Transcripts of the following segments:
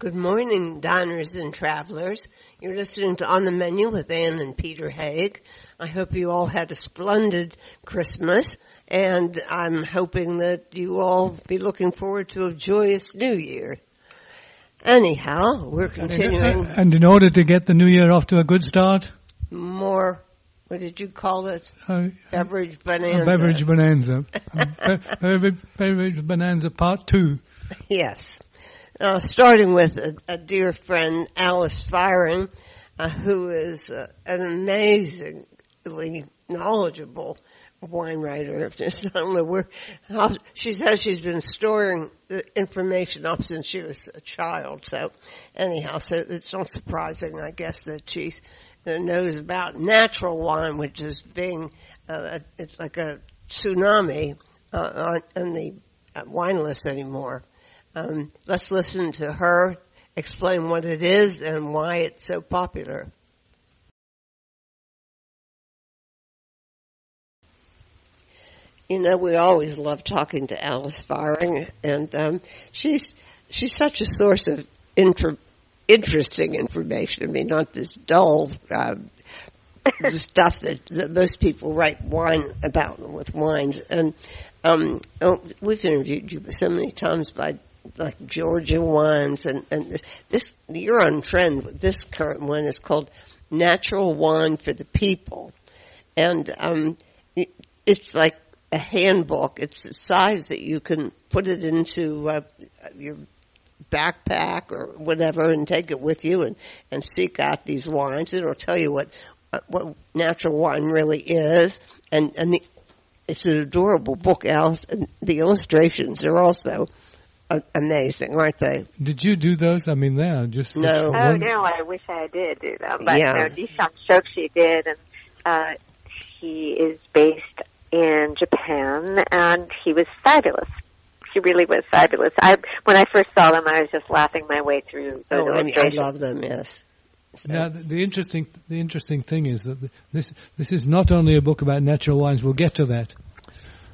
Good morning, diners and travelers. You're listening to On the Menu with Ann and Peter Haig. I hope you all had a splendid Christmas, and I'm hoping that you all be looking forward to a joyous New Year. Anyhow, we're continuing. And in order to get the New Year off to a good start? More, what did you call it? Beverage Bonanza. Beverage Bonanza. Beverage Bonanza Part 2. Yes. Starting with a dear friend, Alice Feiring, who is an amazingly knowledgeable wine writer. Just, I don't know where. She says she's been storing the information up since she was a child. So, anyhow, so it's not surprising, I guess, that she knows about natural wine, which is being it's like a tsunami on the wine list anymore. Let's listen to her explain what it is and why it's so popular. You know, we always love talking to Alice Feiring, and she's such a source of interesting information. I mean, not this dull stuff that most people write wine about with wines. And we've interviewed you so many times by, like, Georgia wines, and this, you're on trend with this current one. Is called Natural Wine for the People, and it's like a handbook. It's the size that you can put it into your backpack or whatever and take it with you and seek out these wines. It'll tell you what natural wine really is, and it's an adorable book, Alice, and the illustrations are also amazing, aren't they? Did you do those? I mean, they are just... No. Oh, no, I wish I did do them. But yeah. No, Dishan Shokshi did, and he is based in Japan, and he was fabulous. He really was fabulous. When I first saw them, I was just laughing my way through those illustrations. I love them, yes. So. Now, the interesting thing is that this is not only a book about natural wines. We'll get to that,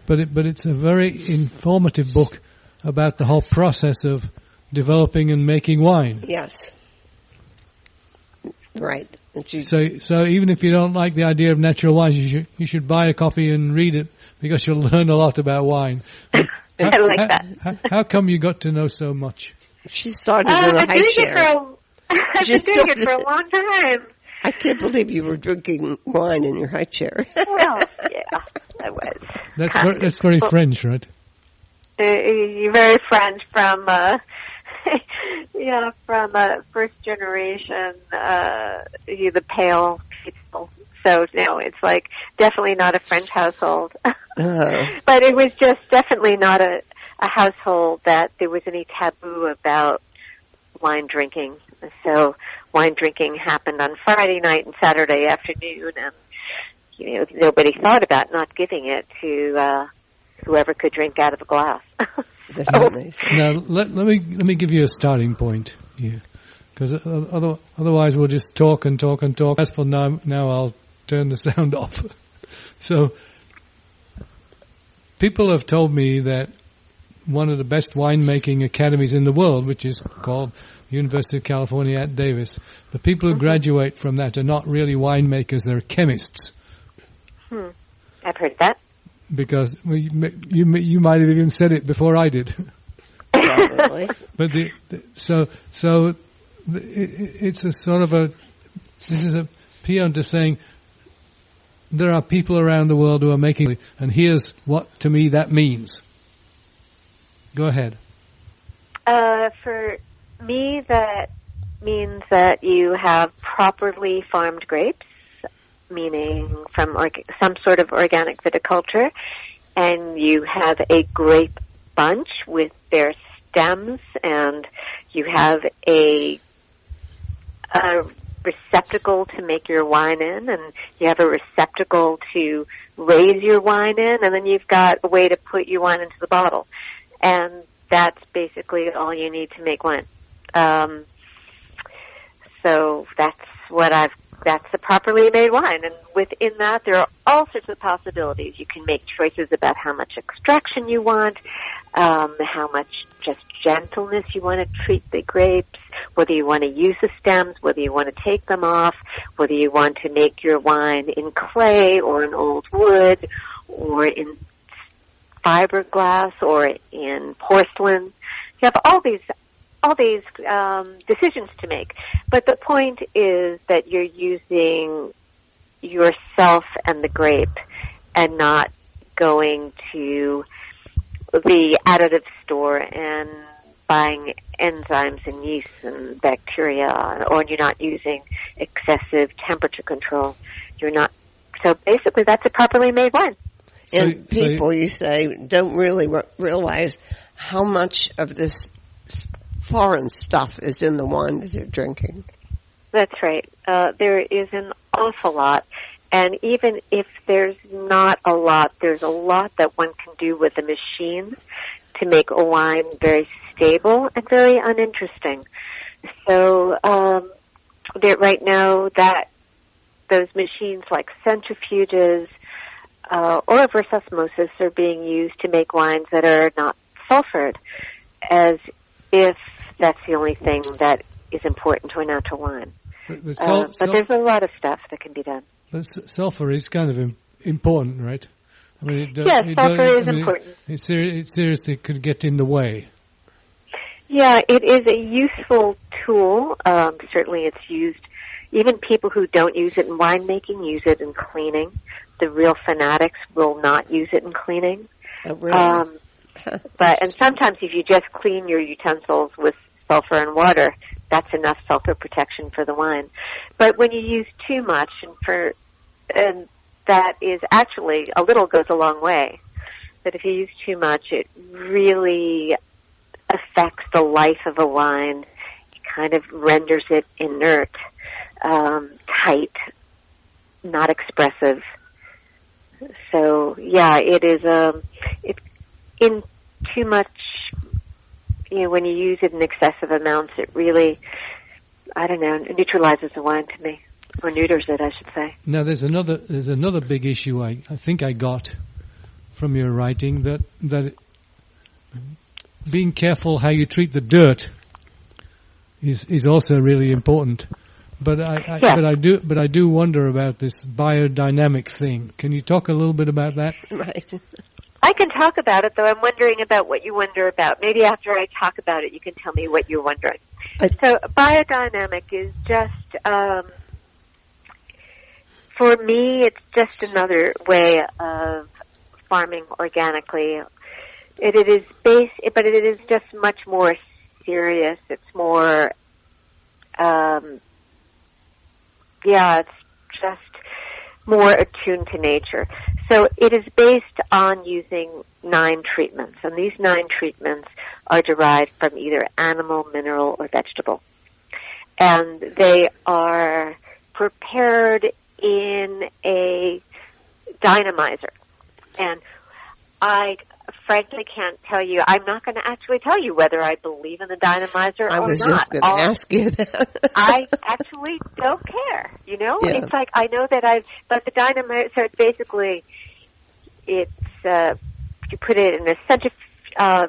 but it's a very informative book about the whole process of developing and making wine. Yes, right. So even if you don't like the idea of natural wines, you should buy a copy and read it, because you'll learn a lot about wine. I like that. How come you got to know so much? She started in a high chair. I've been doing it for a long time. I can't believe you were drinking wine in your high chair. Well, yeah, I was. That's very French, right? You're very French from, first generation, the pale people. So, no, it's like definitely not a French household. But it was just definitely not a household that there was any taboo about wine drinking. So wine drinking happened on Friday night and Saturday afternoon, and nobody thought about not giving it to whoever could drink out of a glass. Now let me give you a starting point here, because otherwise we'll just talk. As for now, I'll turn the sound off. So people have told me that one of the best winemaking academies in the world, which is called University of California at Davis. The people who graduate from that are not really winemakers, they're chemists. I've heard that. Because you might have even said it before I did. Probably. But it's a sort of this is a peon to saying there are people around the world who are making, and here's what to me that means. Go ahead. For me, that means that you have properly farmed grapes, meaning from some sort of organic viticulture, and you have a grape bunch with their stems, and you have a receptacle to make your wine in, and you have a receptacle to raise your wine in, and then you've got a way to put your wine into the bottle. And that's basically all you need to make wine. So that's a properly made wine. And within that, there are all sorts of possibilities. You can make choices about how much extraction you want, how much just gentleness you want to treat the grapes, whether you want to use the stems, whether you want to take them off, whether you want to make your wine in clay or in old wood or in fiberglass or in porcelain. You have all these decisions to make. But the point is that you're using yourself and the grape and not going to the additive store and buying enzymes and yeast and bacteria, or you're not using excessive temperature control. You're not. So basically, that's a properly made wine. And people, you say, don't really realize how much of this foreign stuff is in the wine that you're drinking. That's right. There is an awful lot. And even if there's not a lot, there's a lot that one can do with a machine to make a wine very stable and very uninteresting. So right now, those machines like centrifuges or reverse osmosis are being used to make wines that are not sulfured, as if that's the only thing that is important to a natural wine. But there's a lot of stuff that can be done. But sulfur is kind of important, right? I mean, yes, sulfur is important. It seriously could get in the way. Yeah, it is a useful tool. Certainly it's used, even people who don't use it in winemaking use it in cleaning. The real fanatics will not use it in cleaning. Oh, really? And sometimes if you just clean your utensils with sulfur and water, that's enough sulfur protection for the wine. But when you use too much, and that is actually, a little goes a long way. But if you use too much, it really affects the life of a wine. It kind of renders it inert, tight, not expressive. So, yeah, it is in too much. You know, when you use it in excessive amounts, it really, neutralizes the wine to me, or neuters it, I should say. Now, there's another big issue I think I got from your writing, that being careful how you treat the dirt is also really important. But I do wonder about this biodynamic thing. Can you talk a little bit about that? Right. I can talk about it, though I'm wondering about what you wonder about. Maybe after I talk about it, you can tell me what you're wondering. So biodynamic is just, for me, it's just another way of farming organically. It is basic, but it is just much more serious. It's more, it's just more attuned to nature. So it is based on using 9 treatments, and these 9 treatments are derived from either animal, mineral, or vegetable. And they are prepared in a dynamizer. And I frankly can't tell you, I'm not going to actually tell you whether I believe in the dynamizer or not. I was just going to ask you that. I actually don't care, you know? Yeah. It's like, I know that but the dynamizer, basically, it's, you put it in a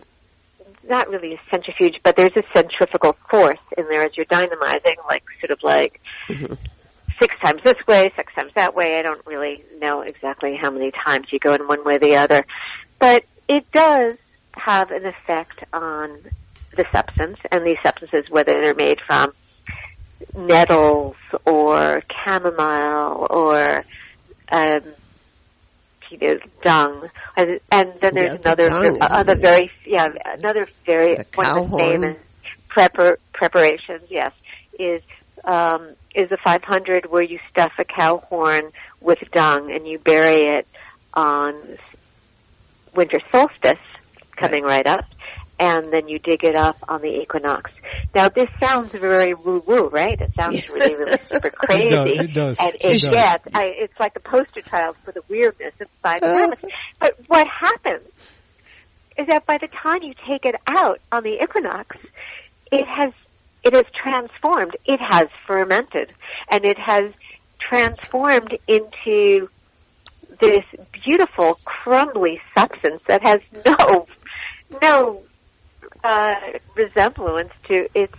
not really a centrifuge, but there's a centrifugal force in there as you're dynamizing, like, sort of like, mm-hmm. 6 times this way, 6 times that way. I don't really know exactly how many times you go in one way or the other. But it does have an effect on the substance, and these substances, whether they're made from nettles or chamomile or dung, and then there's another very one of the famous preparations. Yes, is the 500 where you stuff a cow horn with dung and you bury it on winter solstice coming right up, and then you dig it up on the equinox. Now, this sounds very woo-woo, right? It sounds really, really super crazy. It does. And it does. Yeah, it's like a poster child for the weirdness of biodynamics. But what happens is that by the time you take it out on the equinox, it has transformed. It has fermented, and it has transformed into this beautiful crumbly substance that has no resemblance to its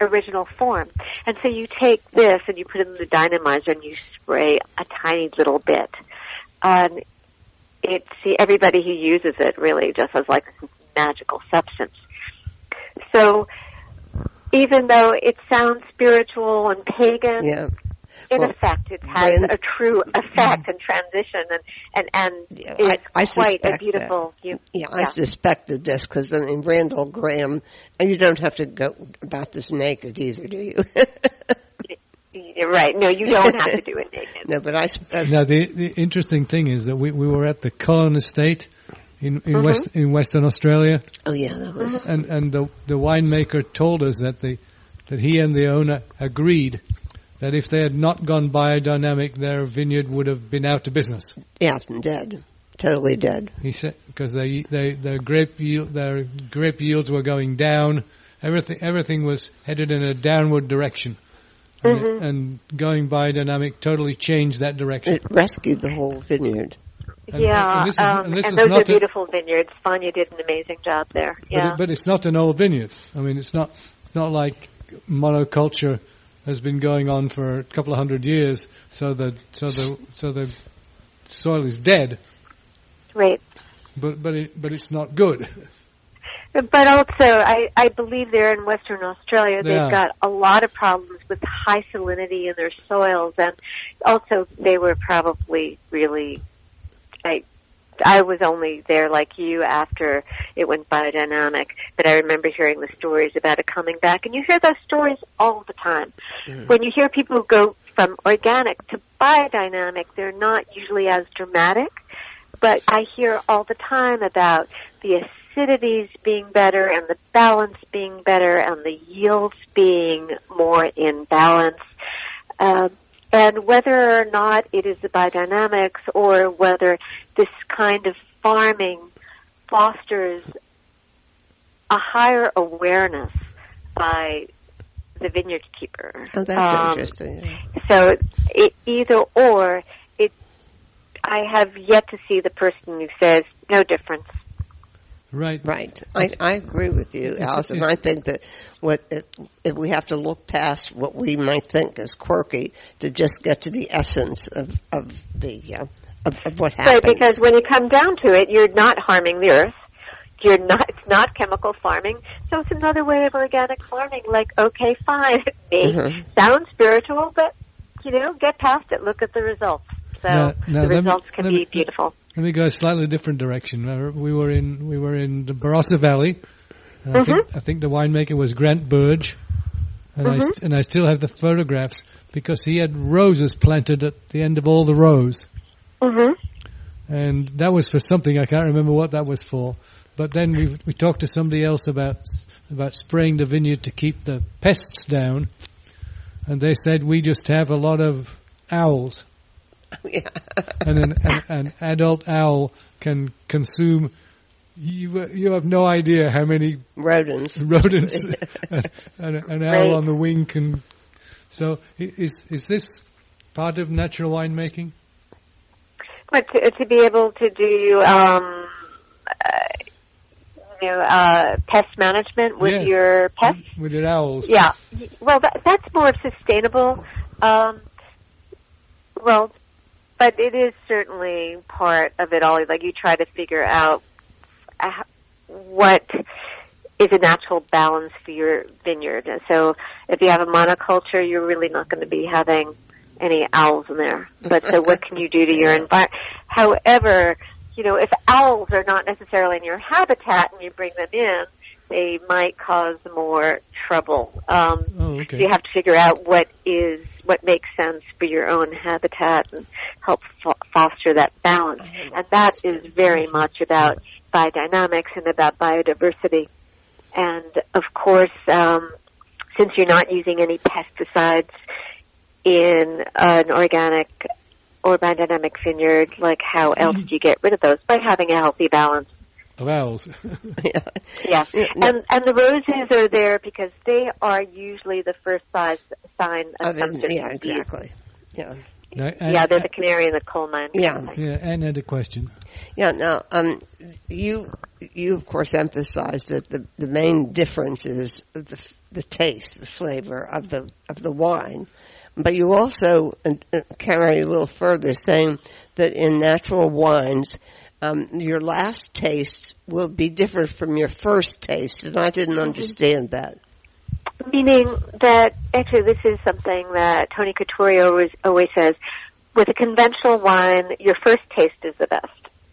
original form. And so you take this and you put it in the dynamizer and you spray a tiny little bit. Everybody who uses it really just has like a magical substance. So even though it sounds spiritual and pagan, yeah. In effect, it has a true effect and transition, and it's quite a beautiful. I suspected this because Randall Graham, and you don't have to go about this naked either, do you? Right. No, you don't have to do it naked. No, but the interesting thing is that we were at the Cullen Estate in Western Australia. Oh yeah, that was. Mm-hmm. And the winemaker told us that he and the owner agreed that if they had not gone biodynamic, their vineyard would have been out of business. Yeah, dead, totally dead. He said because their grape yields were going down. Everything was headed in a downward direction, and going biodynamic totally changed that direction. It rescued the whole vineyard. And those are beautiful vineyards. Fania did an amazing job there. Yeah, but it's not an old vineyard. I mean, it's not like monoculture has been going on for a couple of hundred years, so the soil is dead. Right. But it's not good. But also, I believe there in Western Australia they've got a lot of problems with high salinity in their soils, and also they were probably really. I was only there like you after it went biodynamic, but I remember hearing the stories about it coming back. And you hear those stories all the time. Mm. When you hear people go from organic to biodynamic, they're not usually as dramatic, but I hear all the time about the acidities being better and the balance being better and the yields being more in balance. And whether or not it is the biodynamics or whether this kind of farming fosters a higher awareness by the vineyard keeper. Oh, that's interesting. So either or, I have yet to see the person who says, no difference. Right. I agree with you, Alice, and I think that if we have to look past what we might think is quirky to just get to the essence of what happens. Right, because when you come down to it, you're not harming the earth. It's not chemical farming, so it's another way of organic farming. Like, okay, fine, it may sound spiritual, but get past it. Look at the results. So the results can be beautiful. Let me go a slightly different direction. We were in the Barossa Valley. And I think the winemaker was Grant Burge, and I still have the photographs because he had roses planted at the end of all the rows, and that was for something I can't remember what that was for. But then we talked to somebody else about spraying the vineyard to keep the pests down, and they said we just have a lot of owls. Yeah. And an adult owl can consume. You have no idea how many rodents an owl on the wing can. So is this part of natural winemaking? But to be able to do pest management with your pests, with your owls. Yeah. Well, that's more sustainable. But it is certainly part of it all. Like, you try to figure out what is a natural balance for your vineyard. So if you have a monoculture, you're really not going to be having any owls in there. But so what can you do to your environment? However, if owls are not necessarily in your habitat and you bring them in, they might cause more trouble. So you have to figure out what makes sense for your own habitat and help foster that balance. And that is very much about biodynamics and about biodiversity. And, of course, since you're not using any pesticides in an organic or biodynamic vineyard, like how else do you get rid of those? By having a healthy balance. Of owls. Yeah. And the roses are there because they are usually the first sign of success. Yeah, exactly. Yeah. They're the canary in the coal mine. Yeah. Yeah, Anne had a question. Yeah, now, you of course emphasized that the main difference is the the taste, the flavor of the wine. But you also carry a little further, saying that in natural wines, your last taste will be different from your first taste, and I didn't understand that. Meaning that, actually, this is something that Tony Coturri always says, with a conventional wine, your first taste is the best,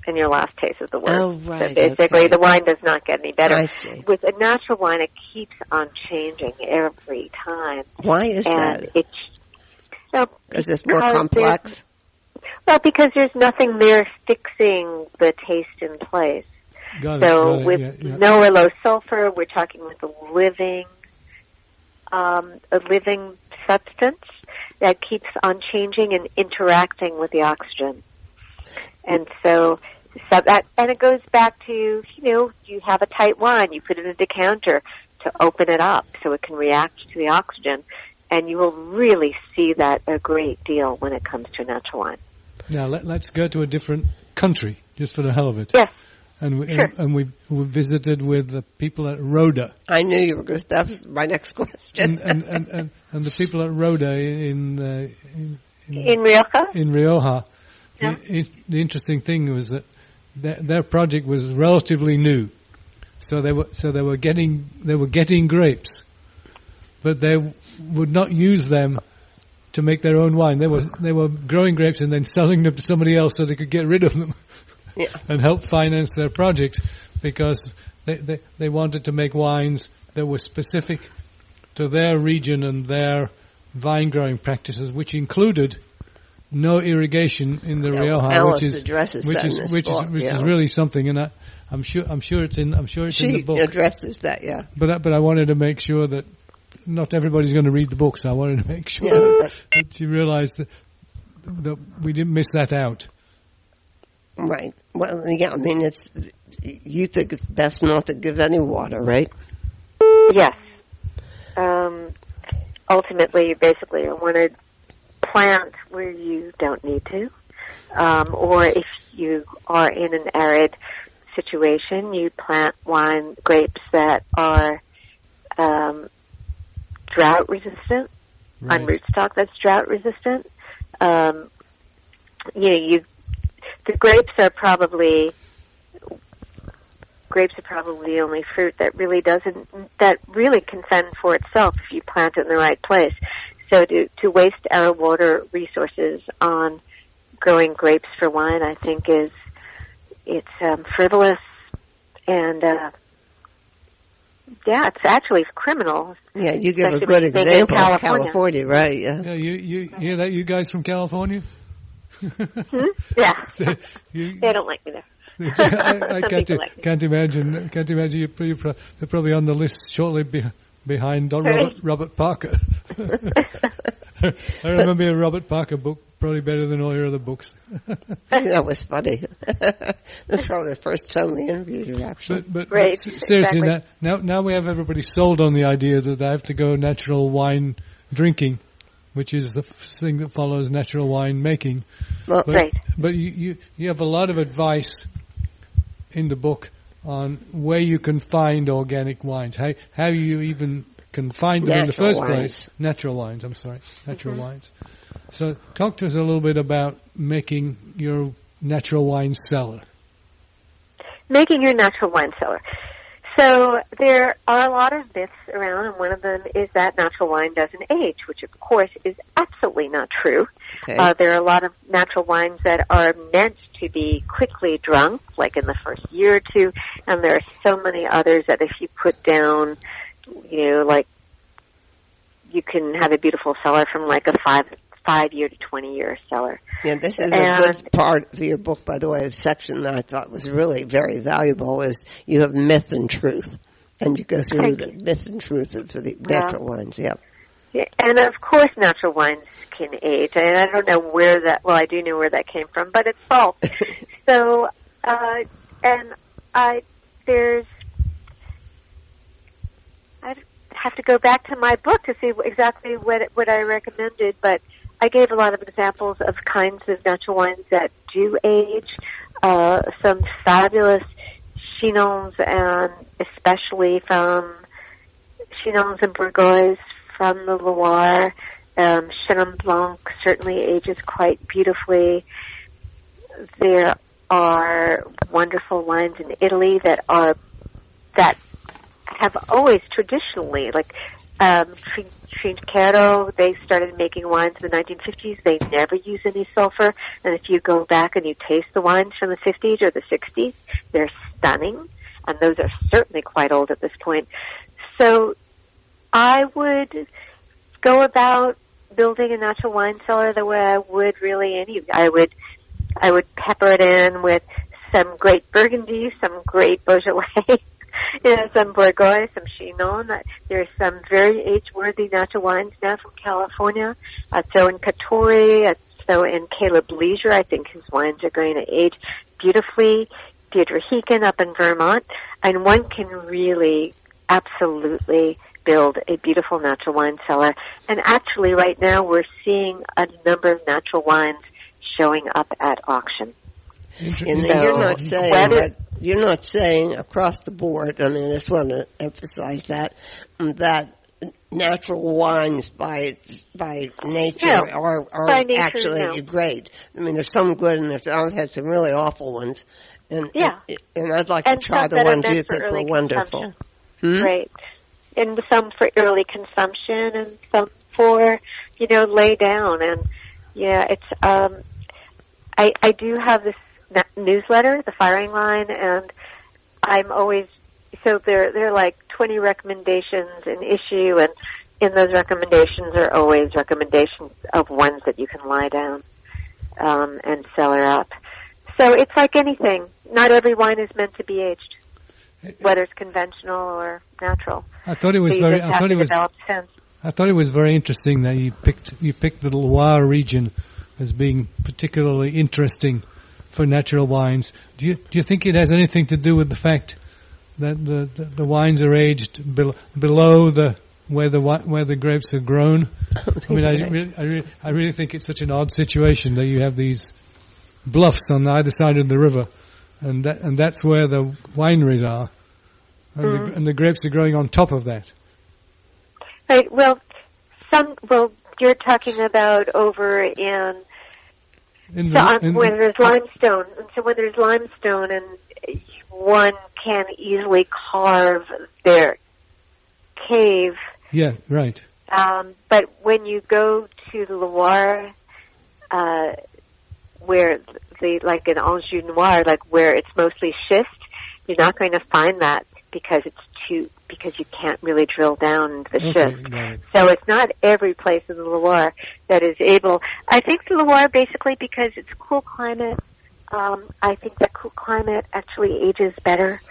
and your last taste is the worst. Oh, right. So basically, okay. The wine does not get any better. I see. With a natural wine, it keeps on changing every time. Why is that? Because it's more complex? Well, because there's nothing there fixing the taste in place. Got it, no or low sulfur, we're talking with a living substance that keeps on changing and interacting with the oxygen. And so that, and it goes back to, you have a tight wine, you put it in a decanter to open it up so it can react to the oxygen, and you will really see that a great deal when it comes to natural wine. Now, let's go to a different country, just for the hell of it. Yes. And we visited with the people at Rhoda. I knew you were going to. That was my next question. and the people at Rhoda in Rioja. In Rioja, yeah. The interesting thing was that their project was relatively new, so they were getting grapes, but they would not use them to make their own wine. They were growing grapes and then selling them to somebody else so they could get rid of them. Yeah. And help finance their project, because they wanted to make wines that were specific to their region and their vine-growing practices, which included no irrigation in the Rioja, which is really something. And I'm sure it's in the book. She addresses that, yeah. But I wanted to make sure that not everybody's going to read the book, so I wanted to make sure that you realized that we didn't miss that out. Right. Well, yeah, I mean, you think it's best not to give any water, right? Yes. Ultimately, basically, you want to plant where you don't need to. Or if you are in an arid situation, you plant grapes that are drought resistant, right, on rootstock that's drought resistant. The grapes are probably the only fruit that really can fend for itself if you plant it in the right place. So to waste our water resources on growing grapes for wine, I think it's frivolous and it's actually criminal. Yeah, you give a good example of California, right? Yeah. Yeah, you hear that, you guys from California? Hmm? Yeah, so they don't like me there. I can't imagine they're probably on the list shortly behind Robert Parker. I remember a Robert Parker book probably better than all your other books. That was funny. That's probably the first time we interviewed you, actually. But seriously, exactly. Now we have everybody sold on the idea that I have to go natural wine drinking, which is the thing that follows natural wine making. Well, but you have a lot of advice in the book on where you can find organic wines, how you even can find them in the first place. Natural wines. So talk to us a little bit about making your natural wine cellar. Making your natural wine cellar. So there are a lot of myths around, and one of them is that natural wine doesn't age, which, of course, is absolutely not true. Okay. There are a lot of natural wines that are meant to be quickly drunk, like in the first year or two, and there are so many others that if you put down, like you can have a beautiful cellar from like a 5-year to 20-year cellar. Yeah, this is a good part of your book, by the way, a section that I thought was really very valuable is you have myth and truth, and you go through the myth and truth of the natural wines, yeah. And, of course, natural wines can age, and I don't know where I do know where that came from, but it's false. So, I have to go back to my book to see exactly what I recommended, but I gave a lot of examples of kinds of natural wines that do age, some fabulous Chinons, and especially from Chinons and Bourgois from the Loire. Chenin Blanc certainly ages quite beautifully. There are wonderful wines in Italy that have always traditionally, like Trinchero, they started making wines in the 1950s. They never use any sulfur. And if you go back and you taste the wines from the 50s or the 60s, they're stunning. And those are certainly quite old at this point. So I would go about building a natural wine cellar the way I would really any. I would pepper it in with some great Burgundy, some great Beaujolais, some Bourgois, some Chinon. There's some very age-worthy natural wines now from California. So in Coturri, so in Caleb Leisure, I think his wines are going to age beautifully. Deirdre Heekin up in Vermont. And one can really absolutely build a beautiful natural wine cellar. And actually right now we're seeing a number of natural wines showing up at auction. And so, you're not saying across the board, I mean, I just want to emphasize that natural wines by nature are actually great. I mean, there's some good and I've had some really awful ones. And I'd like to try the ones you think were wonderful. Great. And some for early consumption and some for, lay down. And, it's I do have this newsletter, the Firing Line, and I'm always, so they're like 20 recommendations an issue, and in those recommendations are always recommendations of ones that you can lie down and cellar up. So it's like anything. Not every wine is meant to be aged, whether it's conventional or natural. I thought it was very interesting that you picked the Loire region as being particularly interesting for natural wines. Do you think it has anything to do with the fact that the wines are aged below where the grapes are grown? I mean, I really think it's such an odd situation that you have these bluffs on either side of the river, and that's where the wineries are, and the grapes are growing on top of that. Right. Well, you're talking about over when there's limestone. And so when there's limestone, and one can easily carve their cave. Yeah, right. But when you go to the Loire, where like in Anjou Noir, like where it's mostly schist, you're not going to find that because it's too, because you can't really drill down the schist. Right. So it's not every place in the Loire that is able. I think the Loire basically because it's cool climate. I think that cool climate actually ages better,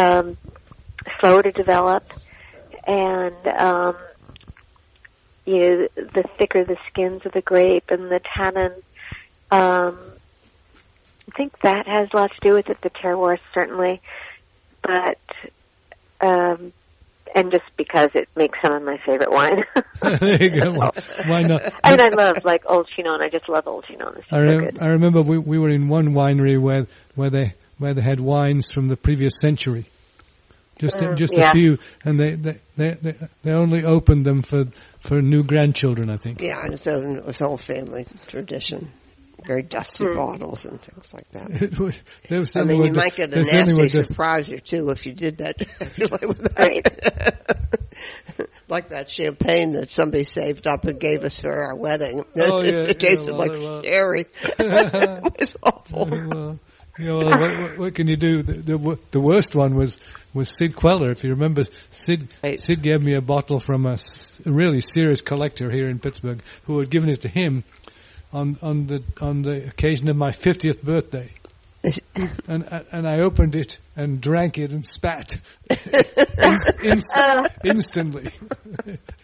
slower to develop, and the thicker the skins of the grape and the tannin. I think that has a lot to do with it, the terroir certainly, but and just because it makes some of my favorite wine. There you go. Why not? I mean, I love like old Chinon. I just love old Chinon. It's so good. I remember we were in one winery where they had wines from the previous century, just a few, and they only opened them for new grandchildren, I think. Yeah, and so it was all family tradition. Very dusty bottles and things like that. I mean, you might get a nasty surprise or two if you did that. Like that champagne that somebody saved up and gave us for our wedding. Oh, yeah, it tasted like sherry. It was awful. What can you do? The worst one was Sid Queller. If you remember, Sid gave me a bottle from a really serious collector here in Pittsburgh who had given it to him on the occasion of my 50th birthday, and I opened it and drank it and spat instantly,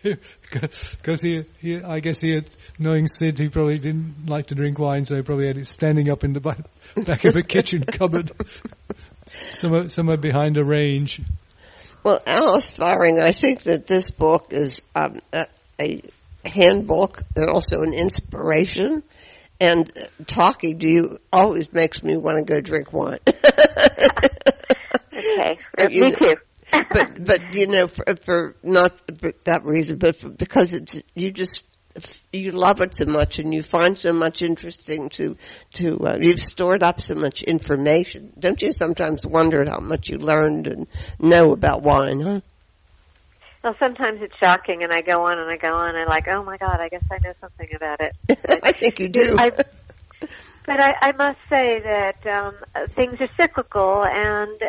because I guess he had, knowing Sid, he probably didn't like to drink wine, so he probably had it standing up in the back of a kitchen cupboard, somewhere behind a range. Well, Alice Feiring, I think that this book is a handbook and also an inspiration, and talking to you always makes me want to go drink wine. Okay, me too. But you know, for not for that reason, but for, because it's, you just, you love it so much and you find so much interesting to you've stored up so much information. Don't you sometimes wonder how much you learned and know about wine, huh? Well, sometimes it's shocking, and I go on and I go on, and I'm like, oh, my God, I guess I know something about it. I think you do. But I must say that things are cyclical, and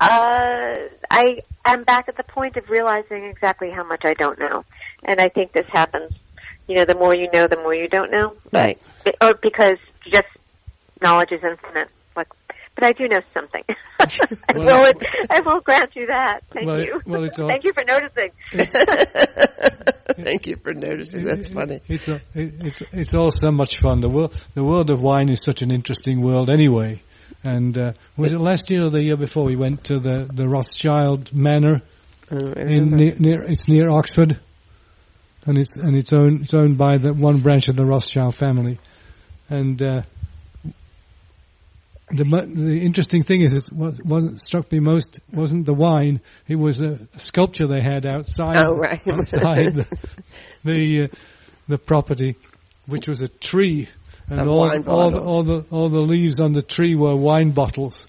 I am back at the point of realizing exactly how much I don't know. And I think this happens. You know, the more you know, the more you don't know. Right. Or because just knowledge is infinite. Like, but I do know something. I will grant you that. Thank you. Thank you for noticing. Thank you for noticing. That's funny. It's all so much fun. The world of wine is such an interesting world anyway. And was it last year or the year before we went to the Rothschild Manor? It's near Oxford. And it's owned by the one branch of the Rothschild family, and the interesting thing is, what struck me most wasn't the wine; it was a sculpture they had outside the property, which was a tree, and all the leaves on the tree were wine bottles.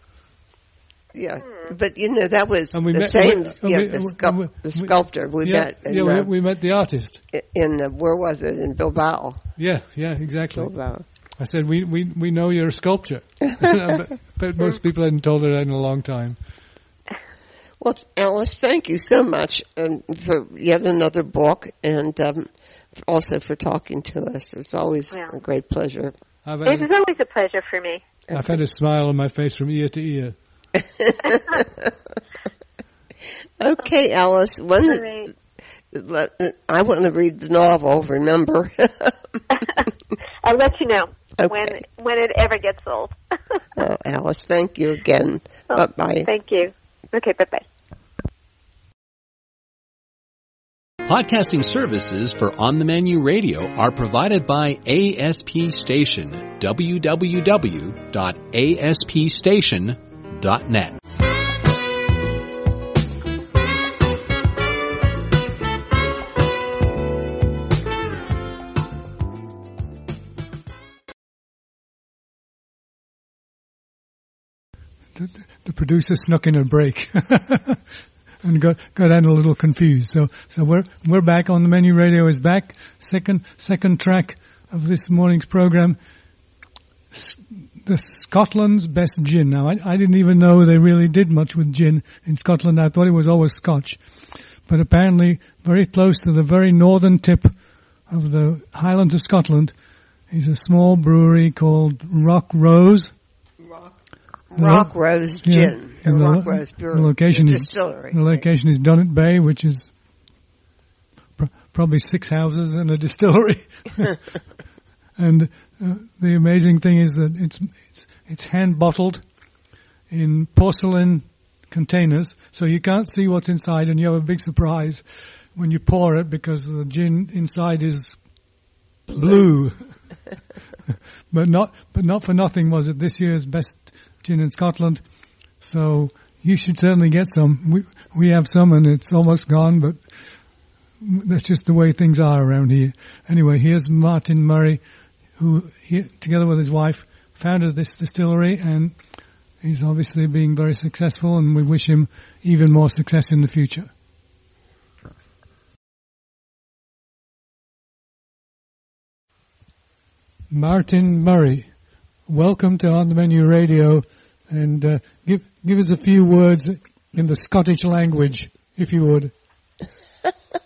Yeah, but you know that was the sculptor. We met the artist. Where was it? In Bilbao. Yeah, exactly. Bilbao. I said, we know your sculpture, but most people hadn't told her that in a long time. Well, Alice, thank you so much for yet another book, and also for talking to us. It's always a great pleasure. It is always a pleasure for me. I've had a smile on my face from ear to ear. Okay, Alice. I want to read the novel. Remember, I'll let you know when it ever gets sold. Well, Alice, thank you again. Bye bye. Thank you. Okay, bye bye. Podcasting services for On the Menu Radio are provided by ASP Station. www.aspstation.com. .net. The producer snuck in a break and got Anne a little confused. So we're back. On the Menu Radio is back. Second track of this morning's program. The Scotland's best gin. Now, I didn't even know they really did much with gin in Scotland. I thought it was always Scotch. But apparently, very close to the very northern tip of the Highlands of Scotland is a small brewery called Rock Rose. Rock Rose Gin. Yeah, Rock Rose Brewery. The location is Dunnett Bay, which is probably 6 houses and a distillery. And the amazing thing is that it's hand bottled in porcelain containers, so you can't see what's inside, and you have a big surprise when you pour it because the gin inside is blue. But not for nothing was it this year's best gin in Scotland. So you should certainly get some. We have some, and it's almost gone, but that's just the way things are around here. Anyway, here's Martin Murray, who, together with his wife, founded this distillery, and he's obviously being very successful, and we wish him even more success in the future. Martin Murray, welcome to On the Menu Radio, and give us a few words in the Scottish language, if you would.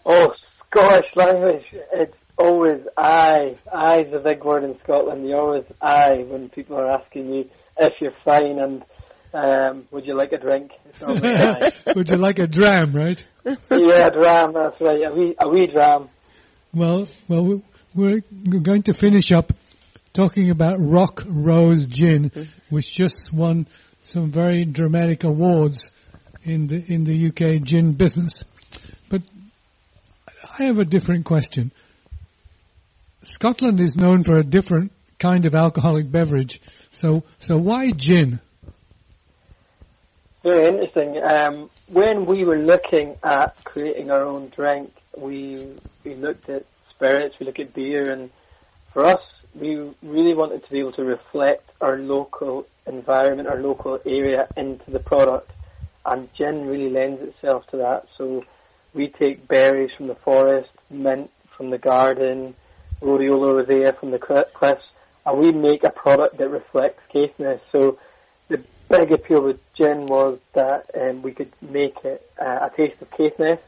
Oh, Scottish language, it's always aye. Aye's a big word in Scotland. You always aye when people are asking you if you're fine and would you like a drink? It's always aye. Would you like a dram, right? Yeah, a dram, that's right. A wee dram. Well, we're going to finish up talking about Rock Rose Gin, which just won some very dramatic awards in the UK gin business. But I have a different question. Scotland is known for a different kind of alcoholic beverage, so why gin? Very interesting. When we were looking at creating our own drink, we looked at spirits, we looked at beer, and for us, we really wanted to be able to reflect our local environment, our local area into the product, and gin really lends itself to that. So we take berries from the forest, mint from the garden, Rhodiola rosea from the cliffs, and we make a product that reflects Caithness. So the big appeal with gin was that we could make it a taste of Caithness.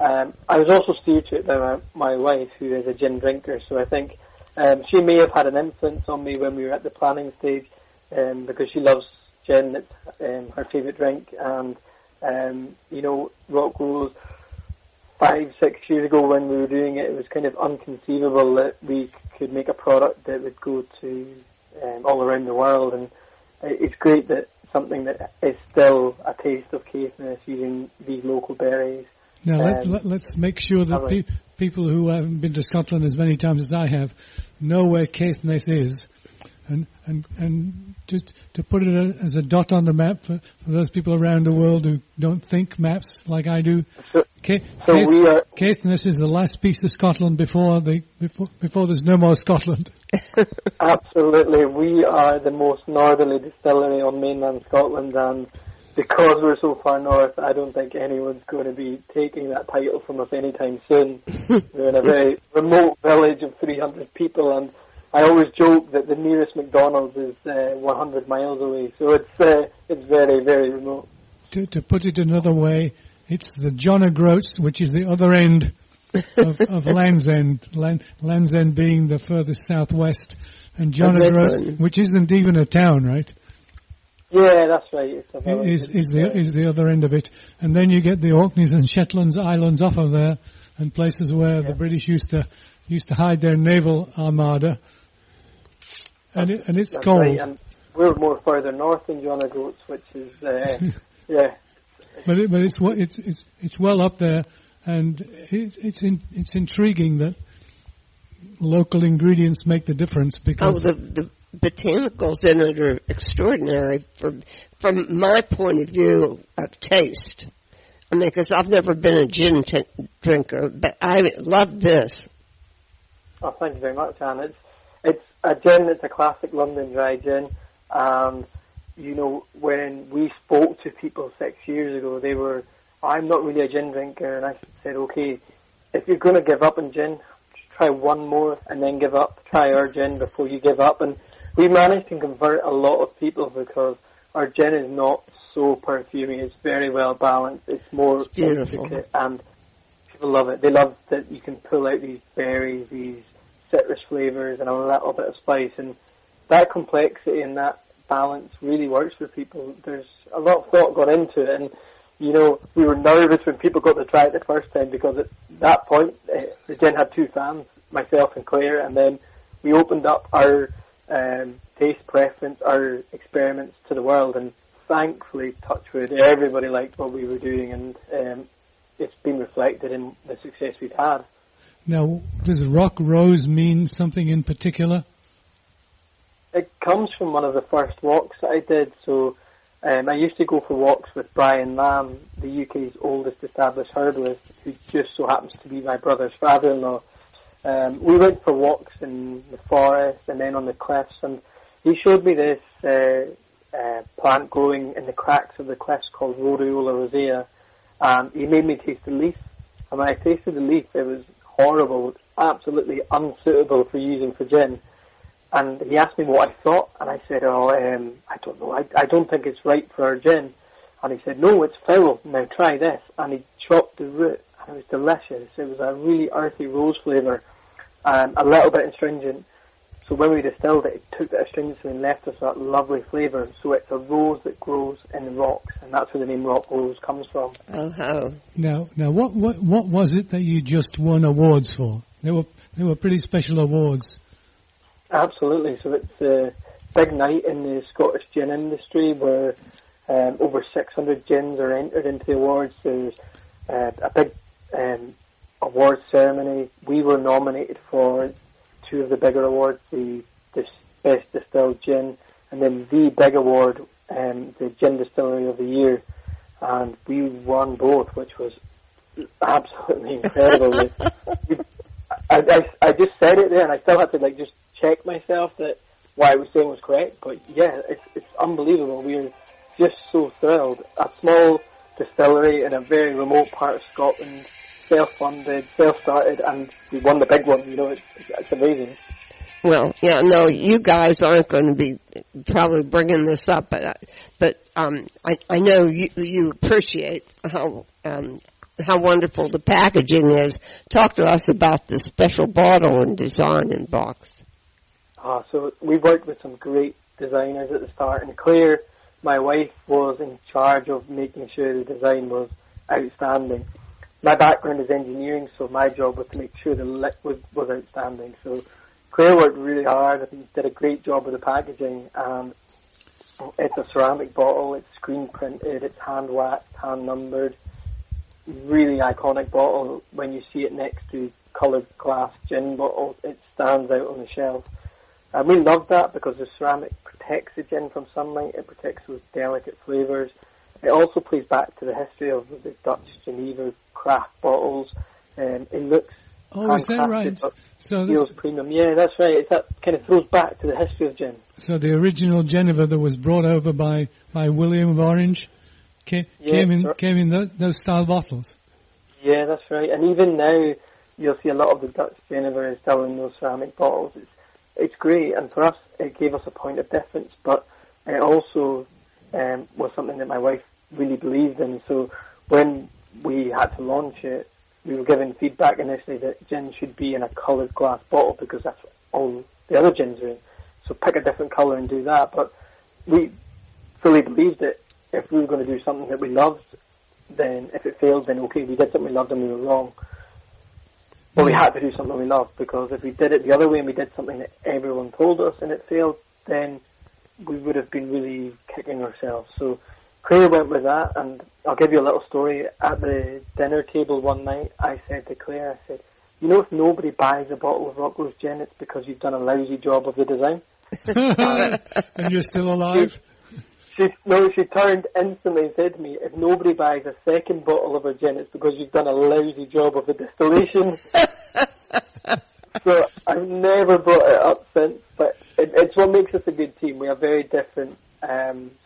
I was also steered to it by my wife, who is a gin drinker, so I think she may have had an influence on me when we were at the planning stage, because she loves gin. It's her favourite drink, and you know, Rock Rose 5-6 years ago when we were doing it, it was kind of inconceivable that we could make a product that would go to all around the world, and it's great that something that is still a taste of Caithness using these local berries. Now, let's make sure that people who haven't been to Scotland as many times as I have know where Caithness is. And just to put it as a dot on the map for those people around the world who don't think maps like I do, Caithness is the last piece of Scotland before there's no more Scotland. Absolutely. We are the most northerly distillery on mainland Scotland, and because we're so far north, I don't think anyone's going to be taking that title from us anytime soon. We're in a very remote village of 300 people, and I always joke that the nearest McDonald's is 100 miles away. So it's very, very remote. To put it another way, it's the John o' Groats, which is the other end of Land's End. Land's End being the furthest southwest, and John o' Groats, which isn't even a town, right? Yeah, that's right. It's the other end of it. And then you get the Orkneys and Shetlands Islands off of there, and places where the British used to hide their naval armada. And it's cold. Right. And we're more further north than John o' Groats, which is yeah. But it's well up there, and it's intriguing that local ingredients make the difference, because the botanicals in it are extraordinary from my point of view of taste. I mean, because I've never been a gin drinker, but I love this. Oh, thank you very much, Anne. It's a gin that's a classic London dry gin, and you know, when we spoke to people 6 years ago, they were, I'm not really a gin drinker, and I said, okay, if you're going to give up on gin, try one more and then give up. Try our gin before you give up. And we managed to convert a lot of people, because our gin is not so perfumey. It's very well balanced. It's more beautiful, and people love it. They love that you can pull out these berries, these citrus flavours, and a little bit of spice. And that complexity and that balance really works for people. There's a lot of thought gone into it, and you know, we were nervous when people got to try it the first time, because at that point, the gin had two fans, myself and Claire, and then we opened up our taste preference, our experiments to the world, and thankfully, touch wood, everybody liked what we were doing, and it's been reflected in the success we've had. Now, does Rock Rose mean something in particular? It comes from one of the first walks that I did, so I used to go for walks with Brian Lamb, the UK's oldest established herbalist, who just so happens to be my brother's father-in-law. We went for walks in the forest and then on the cliffs, and he showed me this plant growing in the cracks of the cliffs called Rhodiola rosea. He made me taste the leaf, and when I tasted the leaf, it was horrible. It was absolutely unsuitable for using for gin. And he asked me what I thought, and I said, I don't know, I don't think it's right for our gin. And he said, no, it's foul, now try this. And he chopped the root, and it was delicious. It was a really earthy rose flavour, a little bit astringent. So when we distilled it, it took the astringency and left us that lovely flavour. So it's a rose that grows in the rocks, and that's where the name Rock Rose comes from. Uh-huh. Now what was it that you just won awards for? They were pretty special awards. Absolutely. So it's a big night in the Scottish gin industry, where over 600 gins are entered into the awards. There's a big awards ceremony. We were nominated for two of the bigger awards, the Best Distilled Gin, and then the big award the Gin Distillery of the Year, and we won both, which was absolutely incredible. I just said it there, and I still had to like just check myself that what I was saying was correct. But yeah, it's unbelievable. We're just so thrilled. A small distillery in a very remote part of Scotland, self-funded, self-started, and we won the big one. You know, it's amazing. Well, yeah, no, you guys aren't going to be probably bringing this up, but I know you appreciate how wonderful the packaging is. Talk to us about the special bottle and design and box. So we worked with some great designers at the start, and Claire, my wife, was in charge of making sure the design was outstanding. My background is engineering, so my job was to make sure the liquid was outstanding. So Claire worked really hard and did a great job with the packaging. It's a ceramic bottle, it's screen printed, it's hand waxed, hand numbered. Really iconic bottle. When you see it next to coloured glass gin bottles, it stands out on the shelf. And we love that because the ceramic protects the gin from sunlight, it protects those delicate flavours. It also plays back to the history of the Dutch Geneva craft bottles. It looks is that right? So this premium, yeah, that's right. That kind of throws back to the history of gin. So the original Geneva that was brought over by William of Orange came in those style bottles. Yeah, that's right. And even now, you'll see a lot of the Dutch Geneva is still in those ceramic bottles. It's great, and for us, it gave us a point of difference. But it also was something that my wife really believed in. So when we had to launch it, we were given feedback initially that gin should be in a coloured glass bottle because that's all the other gins are in. So pick a different colour and do that. But we fully believed that if we were going to do something that we loved, then if it failed, then okay, we did something we loved and we were wrong. But we had to do something we loved, because if we did it the other way and we did something that everyone told us and it failed, then we would have been really kicking ourselves. So Claire went with that, and I'll give you a little story. At the dinner table one night, I said to Claire, I said, you know, if nobody buys a bottle of Rock Rose Gin, it's because you've done a lousy job of the design. And you're still alive? She turned instantly and said to me, if nobody buys a second bottle of her gin, it's because you've done a lousy job of the distillation. So I've never brought it up since, but it's what makes us a good team. We have very different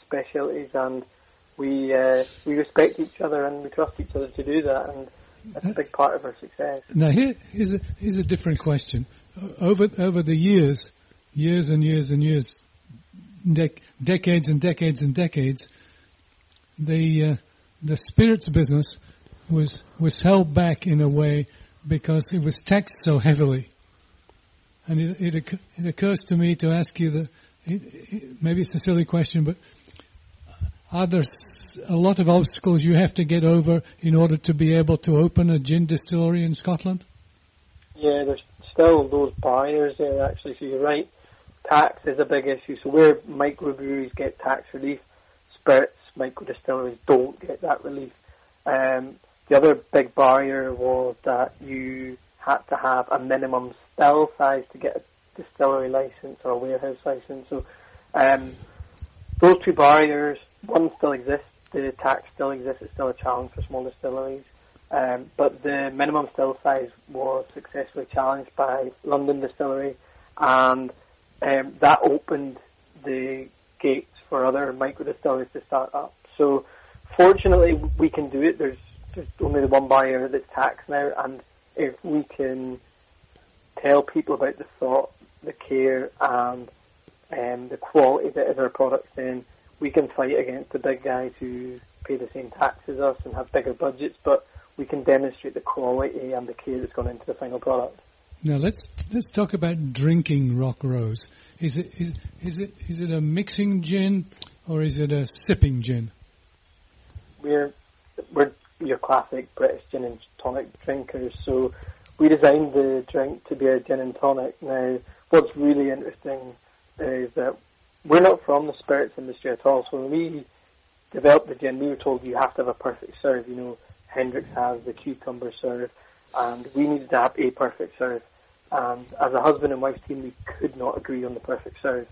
specialities, and we respect each other and we trust each other to do that, and that's a big part of our success. Now here's a different question. Over the years and years and years, decades and decades and decades, the spirits business was held back in a way because it was taxed so heavily. And it occurs to me to ask you maybe it's a silly question, but are there a lot of obstacles you have to get over in order to be able to open a gin distillery in Scotland? Yeah, there's still those barriers there, actually. So you're right. Tax is a big issue. So where microbreweries get tax relief, spirits, microdistilleries don't get that relief. The other big barrier was that you had to have a minimum still size to get a distillery license or a warehouse license. So those two barriers, one still exists, the tax still exists, it's still a challenge for small distilleries. But the minimum still size was successfully challenged by London Distillery, and that opened the gates for other microdistilleries to start up. So fortunately, we can do it. There's only the one barrier that's taxed now, and if we can tell people about the thought, the care, and the quality that is our products, then we can fight against the big guys who pay the same tax as us and have bigger budgets, but we can demonstrate the quality and the care that's gone into the final product. Now let's talk about drinking Rock Rose. Is it a mixing gin or is it a sipping gin? We're your classic British gin and tonic drinkers, so we designed the drink to be a gin and tonic. Now, what's really interesting is that we're not from the spirits industry at all. So when we developed the gin, we were told you have to have a perfect serve. You know, Hendrick's has the cucumber serve, and we needed to have a perfect serve. And as a husband and wife team, we could not agree on the perfect serve.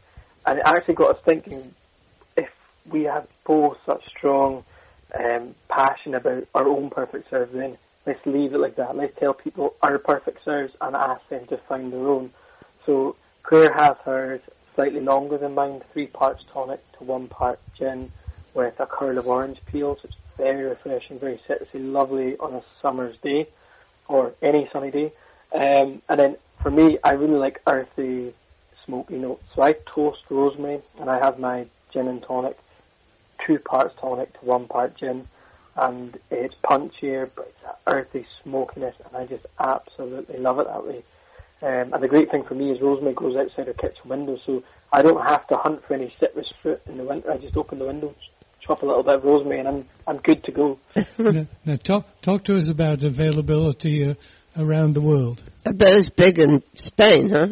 And it actually got us thinking, if we have both such strong passion about our own perfect serves, then let's leave it like that. Let's tell people our perfect serves and ask them to find their own. So Claire has hers slightly longer than mine, 3 parts tonic to 1 part gin with a curl of orange peel, so it's very refreshing, very citrusy, lovely on a summer's day or any sunny day. And then for me, I really like earthy, smoky notes. So I toast rosemary and I have my gin and tonic, 2 parts tonic to 1 part gin, and it's punchier, but it's that earthy smokiness, and I just absolutely love it that way. And the great thing for me is rosemary grows outside our kitchen window, so I don't have to hunt for any citrus fruit in the winter. I just open the window, chop a little bit of rosemary, and I'm good to go. Now talk to us about availability around the world. Are those big in Spain, huh?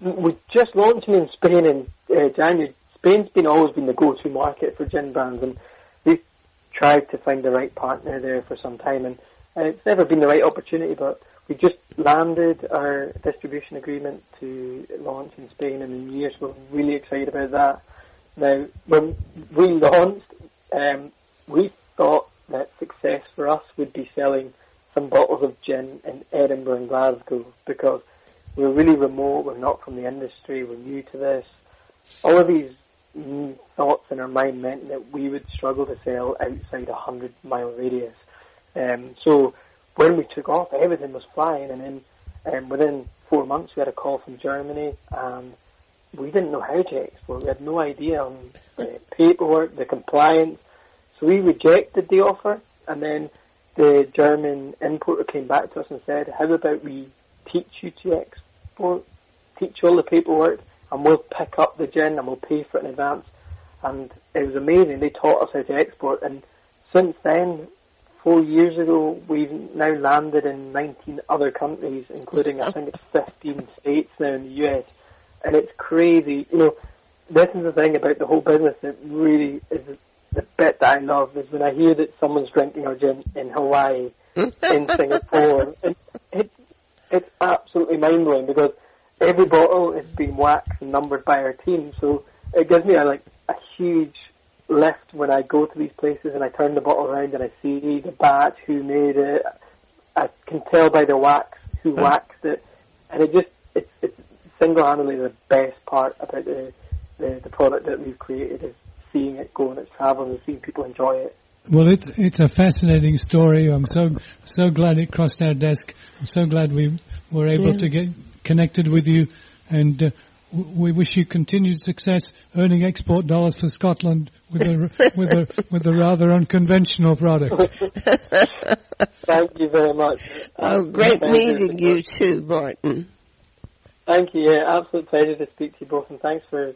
We just launched in Spain in January. Spain's been always been the go-to market for gin brands, and we've tried to find the right partner there for some time, and it's never been the right opportunity, but we just landed our distribution agreement to launch in Spain in the new year, so we're really excited about that. Now, when we launched, we thought that success for us would be selling some bottles of gin in Edinburgh and Glasgow, because we're really remote, we're not from the industry, we're new to this. All of these thoughts in our mind meant that we would struggle to sell outside a 100-mile radius. So when we took off, everything was flying, and then within 4 months we had a call from Germany, and we didn't know how to export. We had no idea on the paperwork, the compliance. So we rejected the offer, and then the German importer came back to us and said, how about we teach you to export, teach you all the paperwork, and we'll pick up the gin and we'll pay for it in advance. And it was amazing. They taught us how to export. And since then, 4 years ago, we've now landed in 19 other countries, including, I think it's 15 states now in the US. And it's crazy. You know, this is the thing about the whole business that really is the bit that I love, is when I hear that someone's drinking our gin in Hawaii, in Singapore. It's absolutely mind-blowing, because every bottle is being waxed and numbered by our team, so it gives me a huge lift when I go to these places and I turn the bottle around and I see the batch, who made it. I can tell by the wax who waxed it, and it's single-handedly the best part about the product that we've created, is seeing it go on its travels and seeing people enjoy it. Well, it's a fascinating story. I'm so glad it crossed our desk. I'm so glad we were able to get connected with you, and we wish you continued success earning export dollars for Scotland with a rather unconventional product. Thank you very much. Oh, great meeting you too, Martin. Thank you. Yeah, absolute pleasure to speak to you both, and thanks for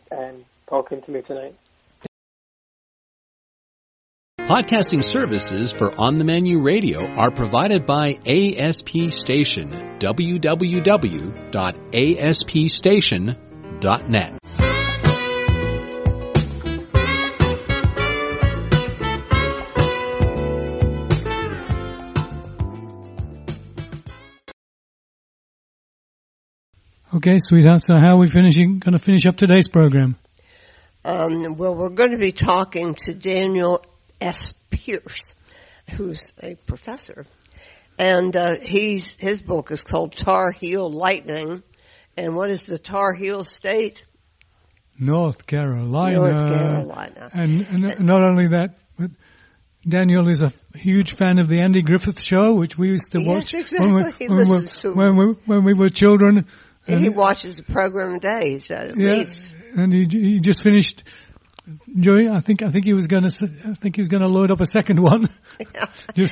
talking to me tonight. Podcasting services for On the Menu Radio are provided by ASP Station, www.aspstation.net. Okay, sweetheart, so how are we going to finish up today's program? Well, we're going to be talking to Daniel S. Pierce, who's a professor, and his book is called Tar Heel Lightning. And what is the Tar Heel state? North Carolina. And not only that, but Daniel is a huge fan of the Andy Griffith Show, which we used to watch when we were children. And he watches the program a day, he said. Yes, yeah, and he just finished. Joey, I think he was going to load up a second one. Yeah. I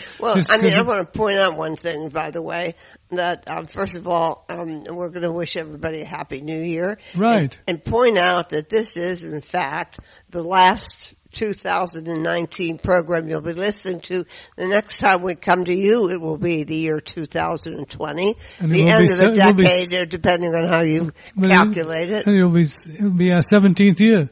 want to point out one thing, by the way, that first of all, we're going to wish everybody a happy New Year, right? And point out that this is, in fact, the last 2019 program you'll be listening to. The next time we come to you, it will be the year 2020, and the end of the decade, depending on how you calculate it. And it'll be our 17th year.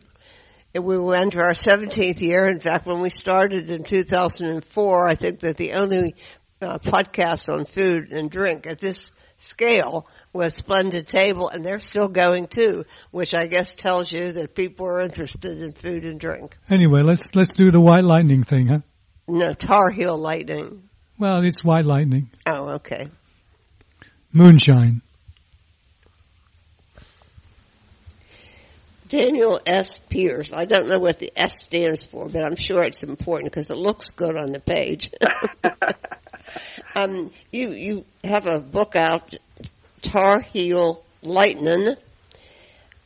We will enter our 17th year. In fact, when we started in 2004, I think that the only podcast on food and drink at this scale was Splendid Table, and they're still going too, which I guess tells you that people are interested in food and drink. Anyway, let's do the White Lightning thing, huh? No, Tar Heel Lightning. Well, it's White Lightning. Oh, okay. Moonshine. Daniel S. Pierce. I don't know what the S stands for, but I'm sure it's important because it looks good on the page. You have a book out, Tar Heel Lightning,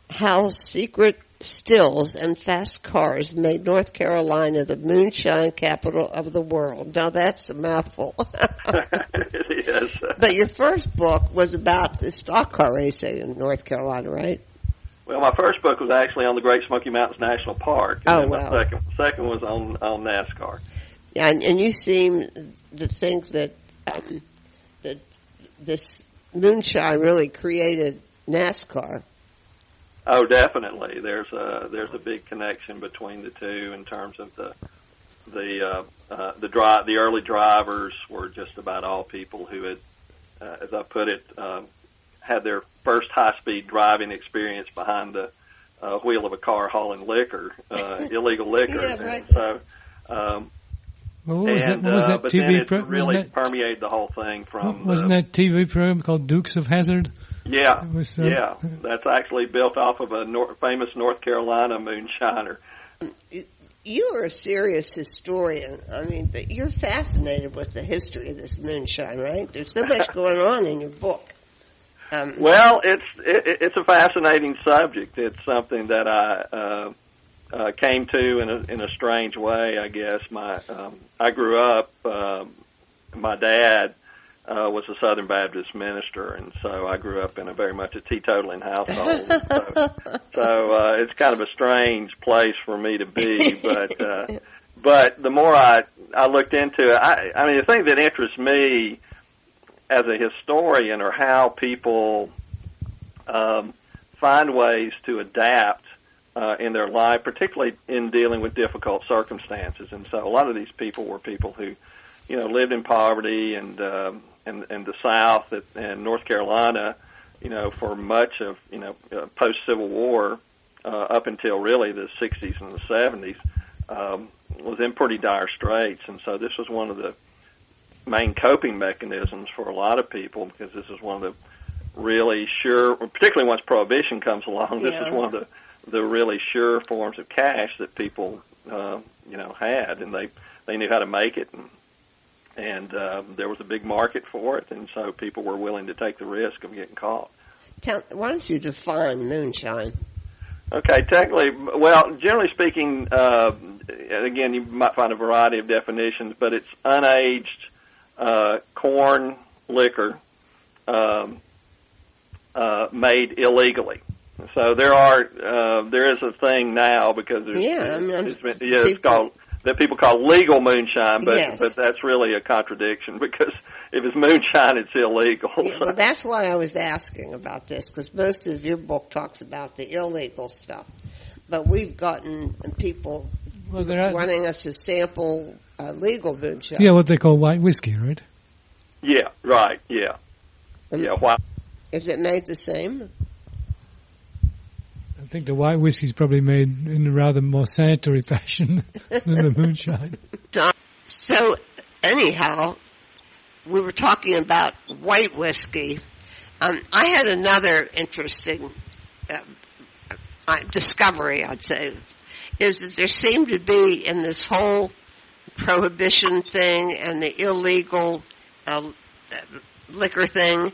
How Secret Stills and Fast Cars Made North Carolina the Moonshine Capital of the World. Now, that's a mouthful. Yes. But your first book was about the stock car racing in North Carolina, right? Well, my first book was actually on the Great Smoky Mountains National Park. And second was on NASCAR. And you seem to think that that this moonshine really created NASCAR. Oh, definitely. There's a big connection between the two in terms of the drive. The early drivers were just about all people who had, as I put it, had their first high-speed driving experience behind the wheel of a car hauling liquor, illegal liquor. Yeah, right. And so, what was that TV program? Permeated the whole thing from. Wasn't that TV program called Dukes of Hazzard? Yeah, yeah. That's actually built off of a famous North Carolina moonshiner. You are a serious historian. I mean, but you're fascinated with the history of this moonshine, right? There's so much going on in your book. Well, it's a fascinating subject. It's something that I came to in a strange way, I guess. I grew up. My dad was a Southern Baptist minister, and so I grew up in a very much a teetotaling household. So it's kind of a strange place for me to be, but the more I looked into it, I mean, the thing that interests me as a historian or how people find ways to adapt in their life, particularly in dealing with difficult circumstances. And so a lot of these people were people who, you know, lived in poverty and the South and North Carolina, you know, for much of, you know, post-Civil War up until really the 60s and the 70s was in pretty dire straits. And so this was one of the main coping mechanisms for a lot of people, because this is one of the really sure, particularly once Prohibition comes along, this is one of the really sure forms of cash that people, you know, had, and they knew how to make it, and there was a big market for it, and so people were willing to take the risk of getting caught. Why don't you define moonshine? Okay, technically, well, generally speaking, again, you might find a variety of definitions, but it's unaged corn liquor made illegally. So there is a thing now because that people call legal moonshine, but that's really a contradiction because if it's moonshine, it's illegal. Yeah, well, that's why I was asking about this, because most of your book talks about the illegal stuff, but we've gotten people wanting us to sample legal moonshine. Yeah, what they call white whiskey, right? Yeah, right, yeah. White. Is it made the same? I think the white whiskey is probably made in a rather more sanitary fashion than the moonshine. So, anyhow, we were talking about white whiskey. I had another interesting discovery, I'd say, is that there seemed to be in this whole Prohibition thing and the illegal liquor thing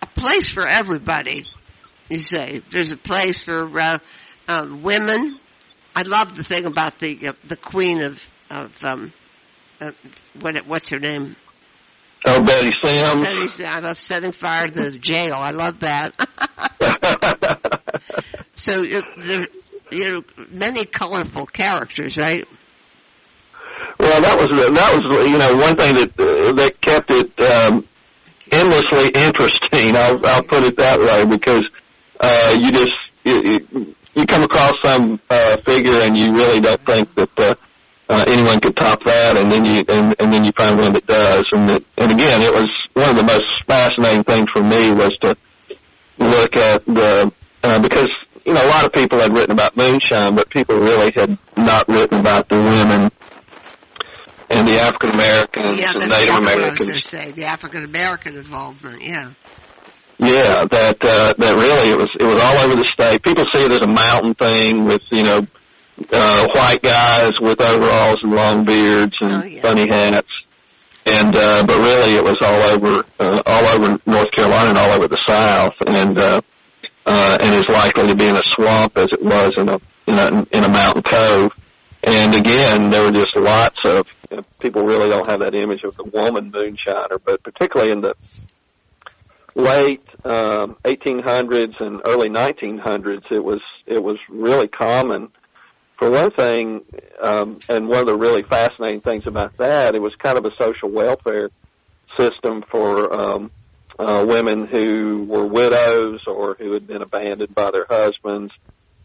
a place for everybody. You say there's a place for women. I love the thing about the queen what's her name? Oh, Betty Sims. Betty Sims. I love setting fire to the jail. I love that. So there are many colorful characters, right? Well, that was you know, one thing that kept it endlessly interesting. I'll put it that way, because. You come across some figure and you really don't think that anyone could top that, and then you find one that does. And again, it was one of the most fascinating things for me was to look at the, because, you know, a lot of people had written about moonshine, but people really had not written about the women and the African Americans and Native Americans. I was going to say the African American involvement, yeah, that really it was all over the state. People see it as a mountain thing with, you know, white guys with overalls and long beards and funny hats, and but really it was all over North Carolina and all over the South, and is likely to be in a swamp as it was in a mountain cove. And again, there were just lots of, you know, people really don't have that image of the woman moonshiner, but particularly in the late 1800s and early 1900s, it was really common. For one thing, and one of the really fascinating things about that, it was kind of a social welfare system for women who were widows or who had been abandoned by their husbands,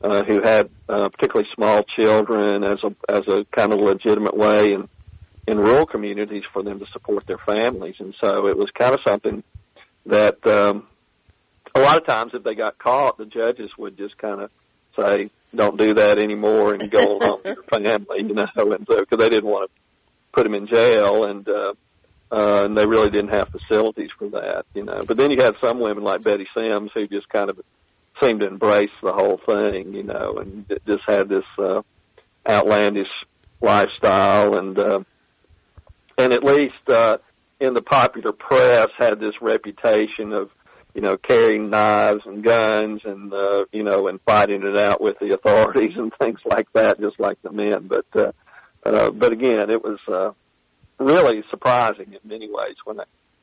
who had particularly small children, as a kind of legitimate way in rural communities for them to support their families. And so it was kind of something that a lot of times if they got caught, the judges would just kind of say, don't do that anymore, and go along with your family, you know, and so, because they didn't want to put them in jail, and they really didn't have facilities for that, you know. But then you had some women like Betty Sims who just kind of seemed to embrace the whole thing, you know, and just had this outlandish lifestyle, and at least in the popular press had this reputation of, you know, carrying knives and guns and, you know, and fighting it out with the authorities and things like that, just like the men. But again, it was really surprising in many ways when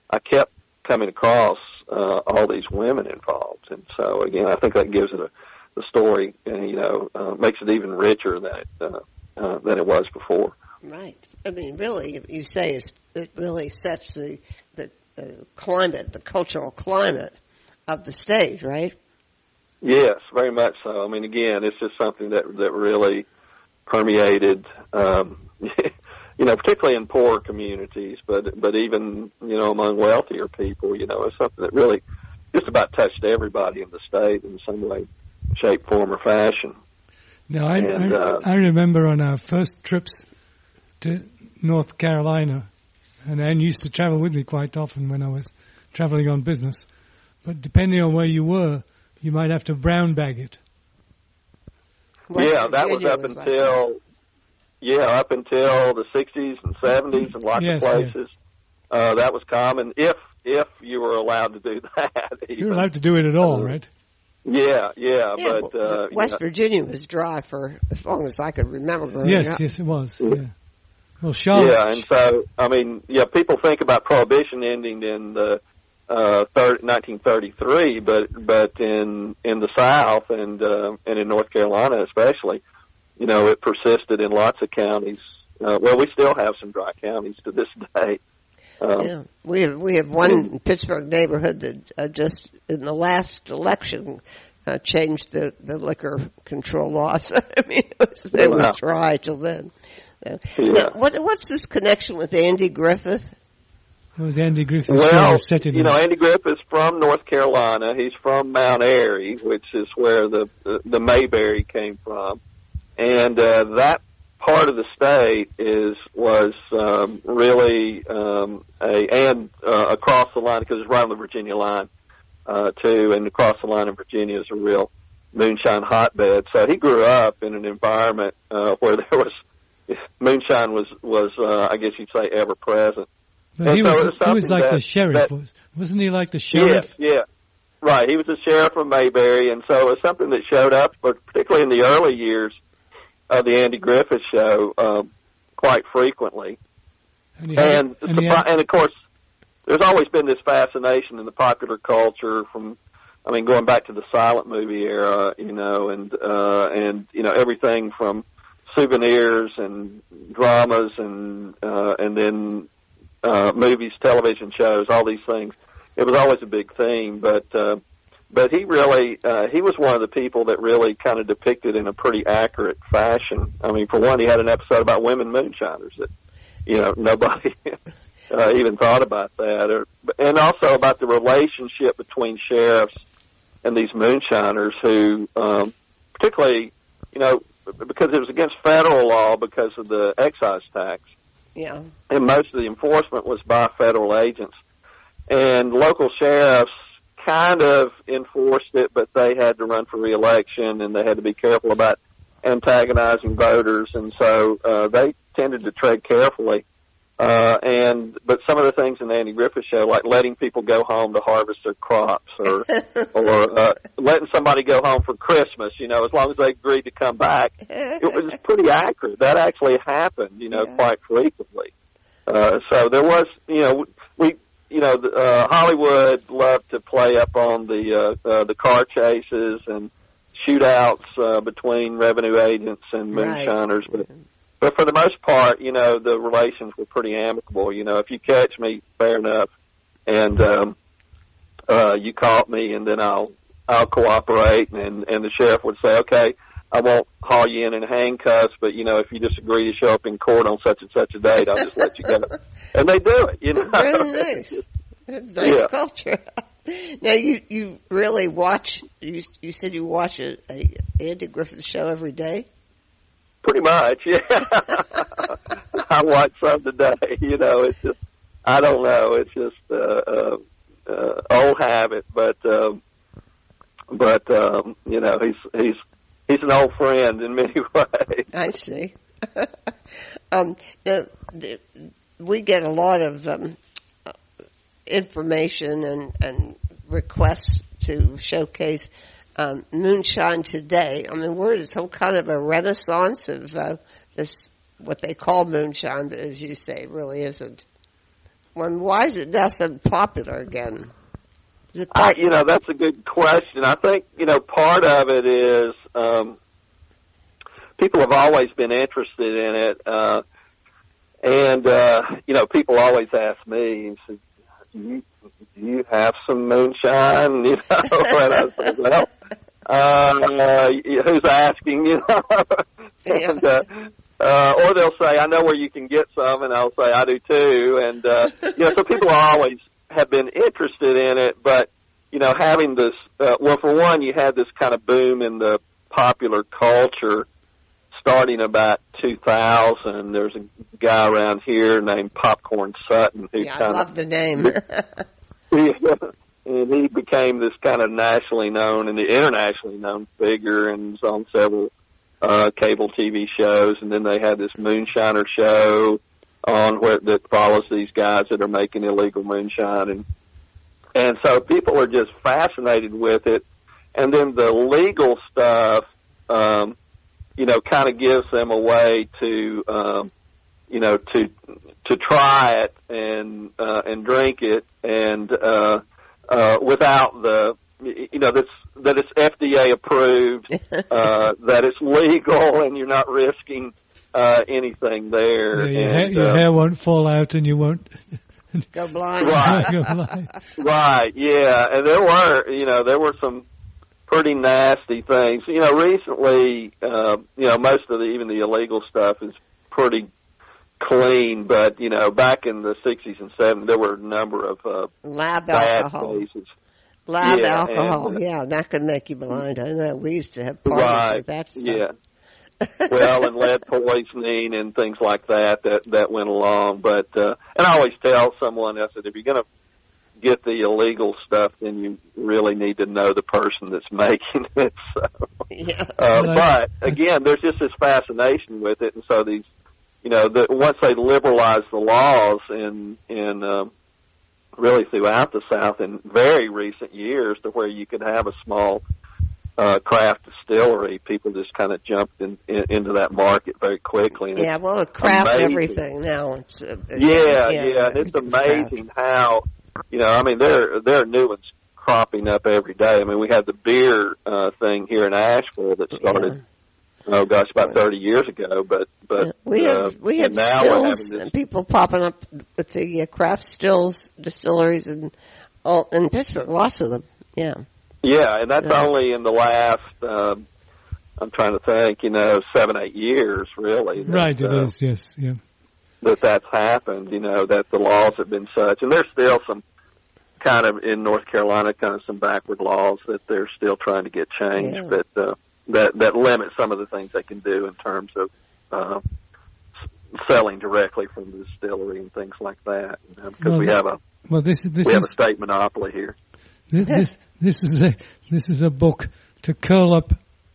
I kept coming across all these women involved. And so, again, I think that gives it the story, you know, makes it even richer than it was before. Right. I mean, really, you say it really sets the climate, the cultural climate of the state, right? Yes, very much so. I mean, again, it's just something that really permeated, you know, particularly in poor communities, but even, you know, among wealthier people, you know, it's something that really just about touched everybody in the state in some way, shape, form, or fashion. Now, I remember on our first trips to North Carolina, and Anne used to travel with me quite often when I was traveling on business. But depending on where you were, you might have to brown bag it. Yeah, that was up until, the 60s and 70s in lots of places. Yeah. That was common, if you were allowed to do that. You were allowed to do it at all, right? Yeah, but... Well, West Virginia was dry for as long as I could remember growing up. Yes, it was, yeah. Well, yeah, and so, I mean, yeah, people think about Prohibition ending in the 1933, but in the South and in North Carolina especially, you know, it persisted in lots of counties. Well, we still have some dry counties to this day. Yeah, we have one Pittsburgh neighborhood that just in the last election changed the liquor control laws. I mean, it was dry till then. Yeah. Now, what's this connection with Andy Griffith? What was Andy Griffith? Well, you know, Andy Griffith's from North Carolina. He's from Mount Airy, which is where the Mayberry came from, and that part of the state was really across the line, because it's right on the Virginia line too, and across the line in Virginia is a real moonshine hotbed. So he grew up in an environment where there was. Moonshine was I guess you'd say, ever present. No, he was like the sheriff, wasn't he? Like the sheriff? Yeah, right. He was the sheriff of Mayberry, and so it was something that showed up, but particularly in the early years of the Andy Griffith Show, quite frequently. And of course, there's always been this fascination in the popular culture from. I mean, going back to the silent movie era, you know, and you know, everything from souvenirs and dramas and then movies, television shows, all these things. It was always a big theme, but he really, he was one of the people that really kind of depicted in a pretty accurate fashion. I mean, for one, he had an episode about women moonshiners that, you know, nobody even thought about that. And also about the relationship between sheriffs and these moonshiners who, particularly, you know, because it was against federal law because of the excise tax. Yeah. And most of the enforcement was by federal agents. And local sheriffs kind of enforced it, but they had to run for re-election, and they had to be careful about antagonizing voters. And so they tended to tread carefully. But some of the things in the Andy Griffith Show, like letting people go home to harvest their crops, or letting somebody go home for Christmas, you know, as long as they agreed to come back, it was pretty accurate. That actually happened, you know, quite frequently. So there was, you know, Hollywood loved to play up on the car chases and shootouts between revenue agents and moonshiners, But for the most part, you know, the relations were pretty amicable. You know, if you catch me, fair enough, and you caught me, and then I'll cooperate. And the sheriff would say, okay, I won't haul you in handcuffs, but, you know, if you just agree to show up in court on such and such a date, I'll just let you go. And they do it, you know. Really nice. Nice culture. Now, you really watch, you said you watch an Andy Griffith Show every day? Pretty much, yeah. I watch some today, you know, it's just, I don't know, it's just, old habit, but you know, he's an old friend in many ways. I see. We get a lot of, information and requests to showcase moonshine today. I mean, we're in some kind of a renaissance of this, what they call moonshine, but as you say, it really isn't. Why is it now so popular again? You know, that's a good question. I think, you know, part of it is people have always been interested in it, and you know, people always ask me, do you have some moonshine? You know, and I said, well, who's asking, you know? And, or they'll say, I know where you can get some, and I'll say, I do too. And, you know, so people always have been interested in it, but, you know, having this, well, for one, you had this kind of boom in the popular culture starting about 2000. There's a guy around here named Popcorn Sutton. I love the name. And he became this kind of nationally known and internationally known figure, and was on several cable TV shows. And then they had this moonshiner show on where that follows these guys that are making illegal moonshine, and so people are just fascinated with it. And then the legal stuff, you know, kind of gives them a way to, you know, to try it and drink it, and without the, you know, that it's FDA approved, that it's legal, and you're not risking anything there. Yeah, your hair won't fall out, and you won't go blind. Right, go blind. Right. Yeah, and there were some pretty nasty things. You know, recently, you know, most of even the illegal stuff is pretty clean, but, you know, back in the 60s and 70s, there were a number of lab alcohol cases. Lab alcohol, that could make you blind. I know, we used to have parties with that stuff. Yeah. Well, and lead poisoning and things like that went along. But, and I always tell someone else that if you're going to get the illegal stuff, then you really need to know the person that's making it. So, but again, there's just this fascination with it, and so these, you know, once they liberalize the laws in really throughout the South in very recent years, to where you could have a small craft distillery, people just kind of jumped into that market very quickly. And craft amazing. Everything now. It's and it's amazing how. You know, I mean, there are new ones cropping up every day. I mean, we had the beer thing here in Asheville that started, about 30 years ago. But we have now stills and people popping up with the craft stills, distilleries, and all in Pittsburgh. Lots of them. Yeah. Yeah, and that's only in the last. I'm trying to think. You know, 7-8 years really. Right. It is. Yes. Yeah. That's happened, you know, that the laws have been such. And there's still some kind of in North Carolina, kind of some backward laws that they're still trying to get changed, yeah. but that limits some of the things they can do in terms of selling directly from the distillery and things like that, you know, because we have a state monopoly here. This is a book to curl up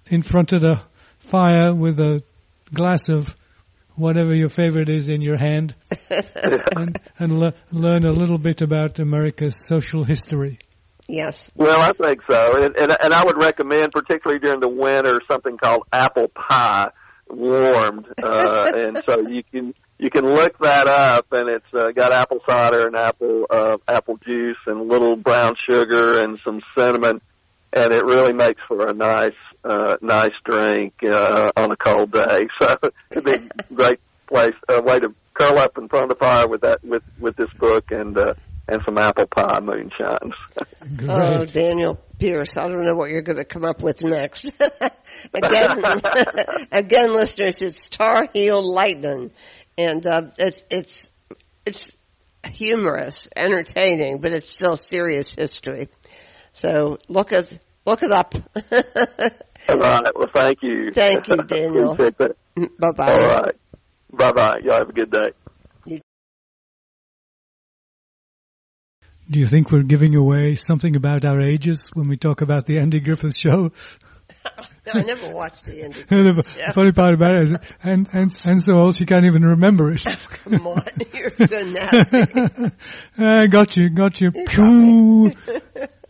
in front of the fire with a glass of whatever your favorite is in your hand, and learn a little bit about America's social history. Yes. Well, I think so, and I would recommend, particularly during the winter, something called apple pie warmed, and so you can look that up, and it's got apple cider and apple juice and little brown sugar and some cinnamon, and it really makes for a nice drink on a cold day. So it'd be a great way to curl up in front of the fire with this book and some apple pie moonshines. Oh, Daniel Pierce, I don't know what you're going to come up with next. Again, listeners, it's Tar Heel Lightning, and it's humorous, entertaining, but it's still serious history. So look it up. All right. Well, thank you. Thank you, Daniel. Bye-bye. All right. Bye-bye. Y'all have a good day. Do you think we're giving away something about our ages when we talk about the Andy Griffith Show? No, I never watched the Andy Griffith Show. The funny part about it is, and so old she can't even remember it. Oh, come on, you're so nasty. Got you. Pew.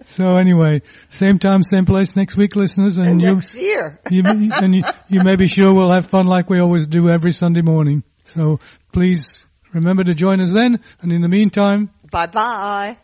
So anyway, same time, same place next week, listeners, and next year. you may be sure we'll have fun like we always do every Sunday morning. So please remember to join us then, and in the meantime, bye bye.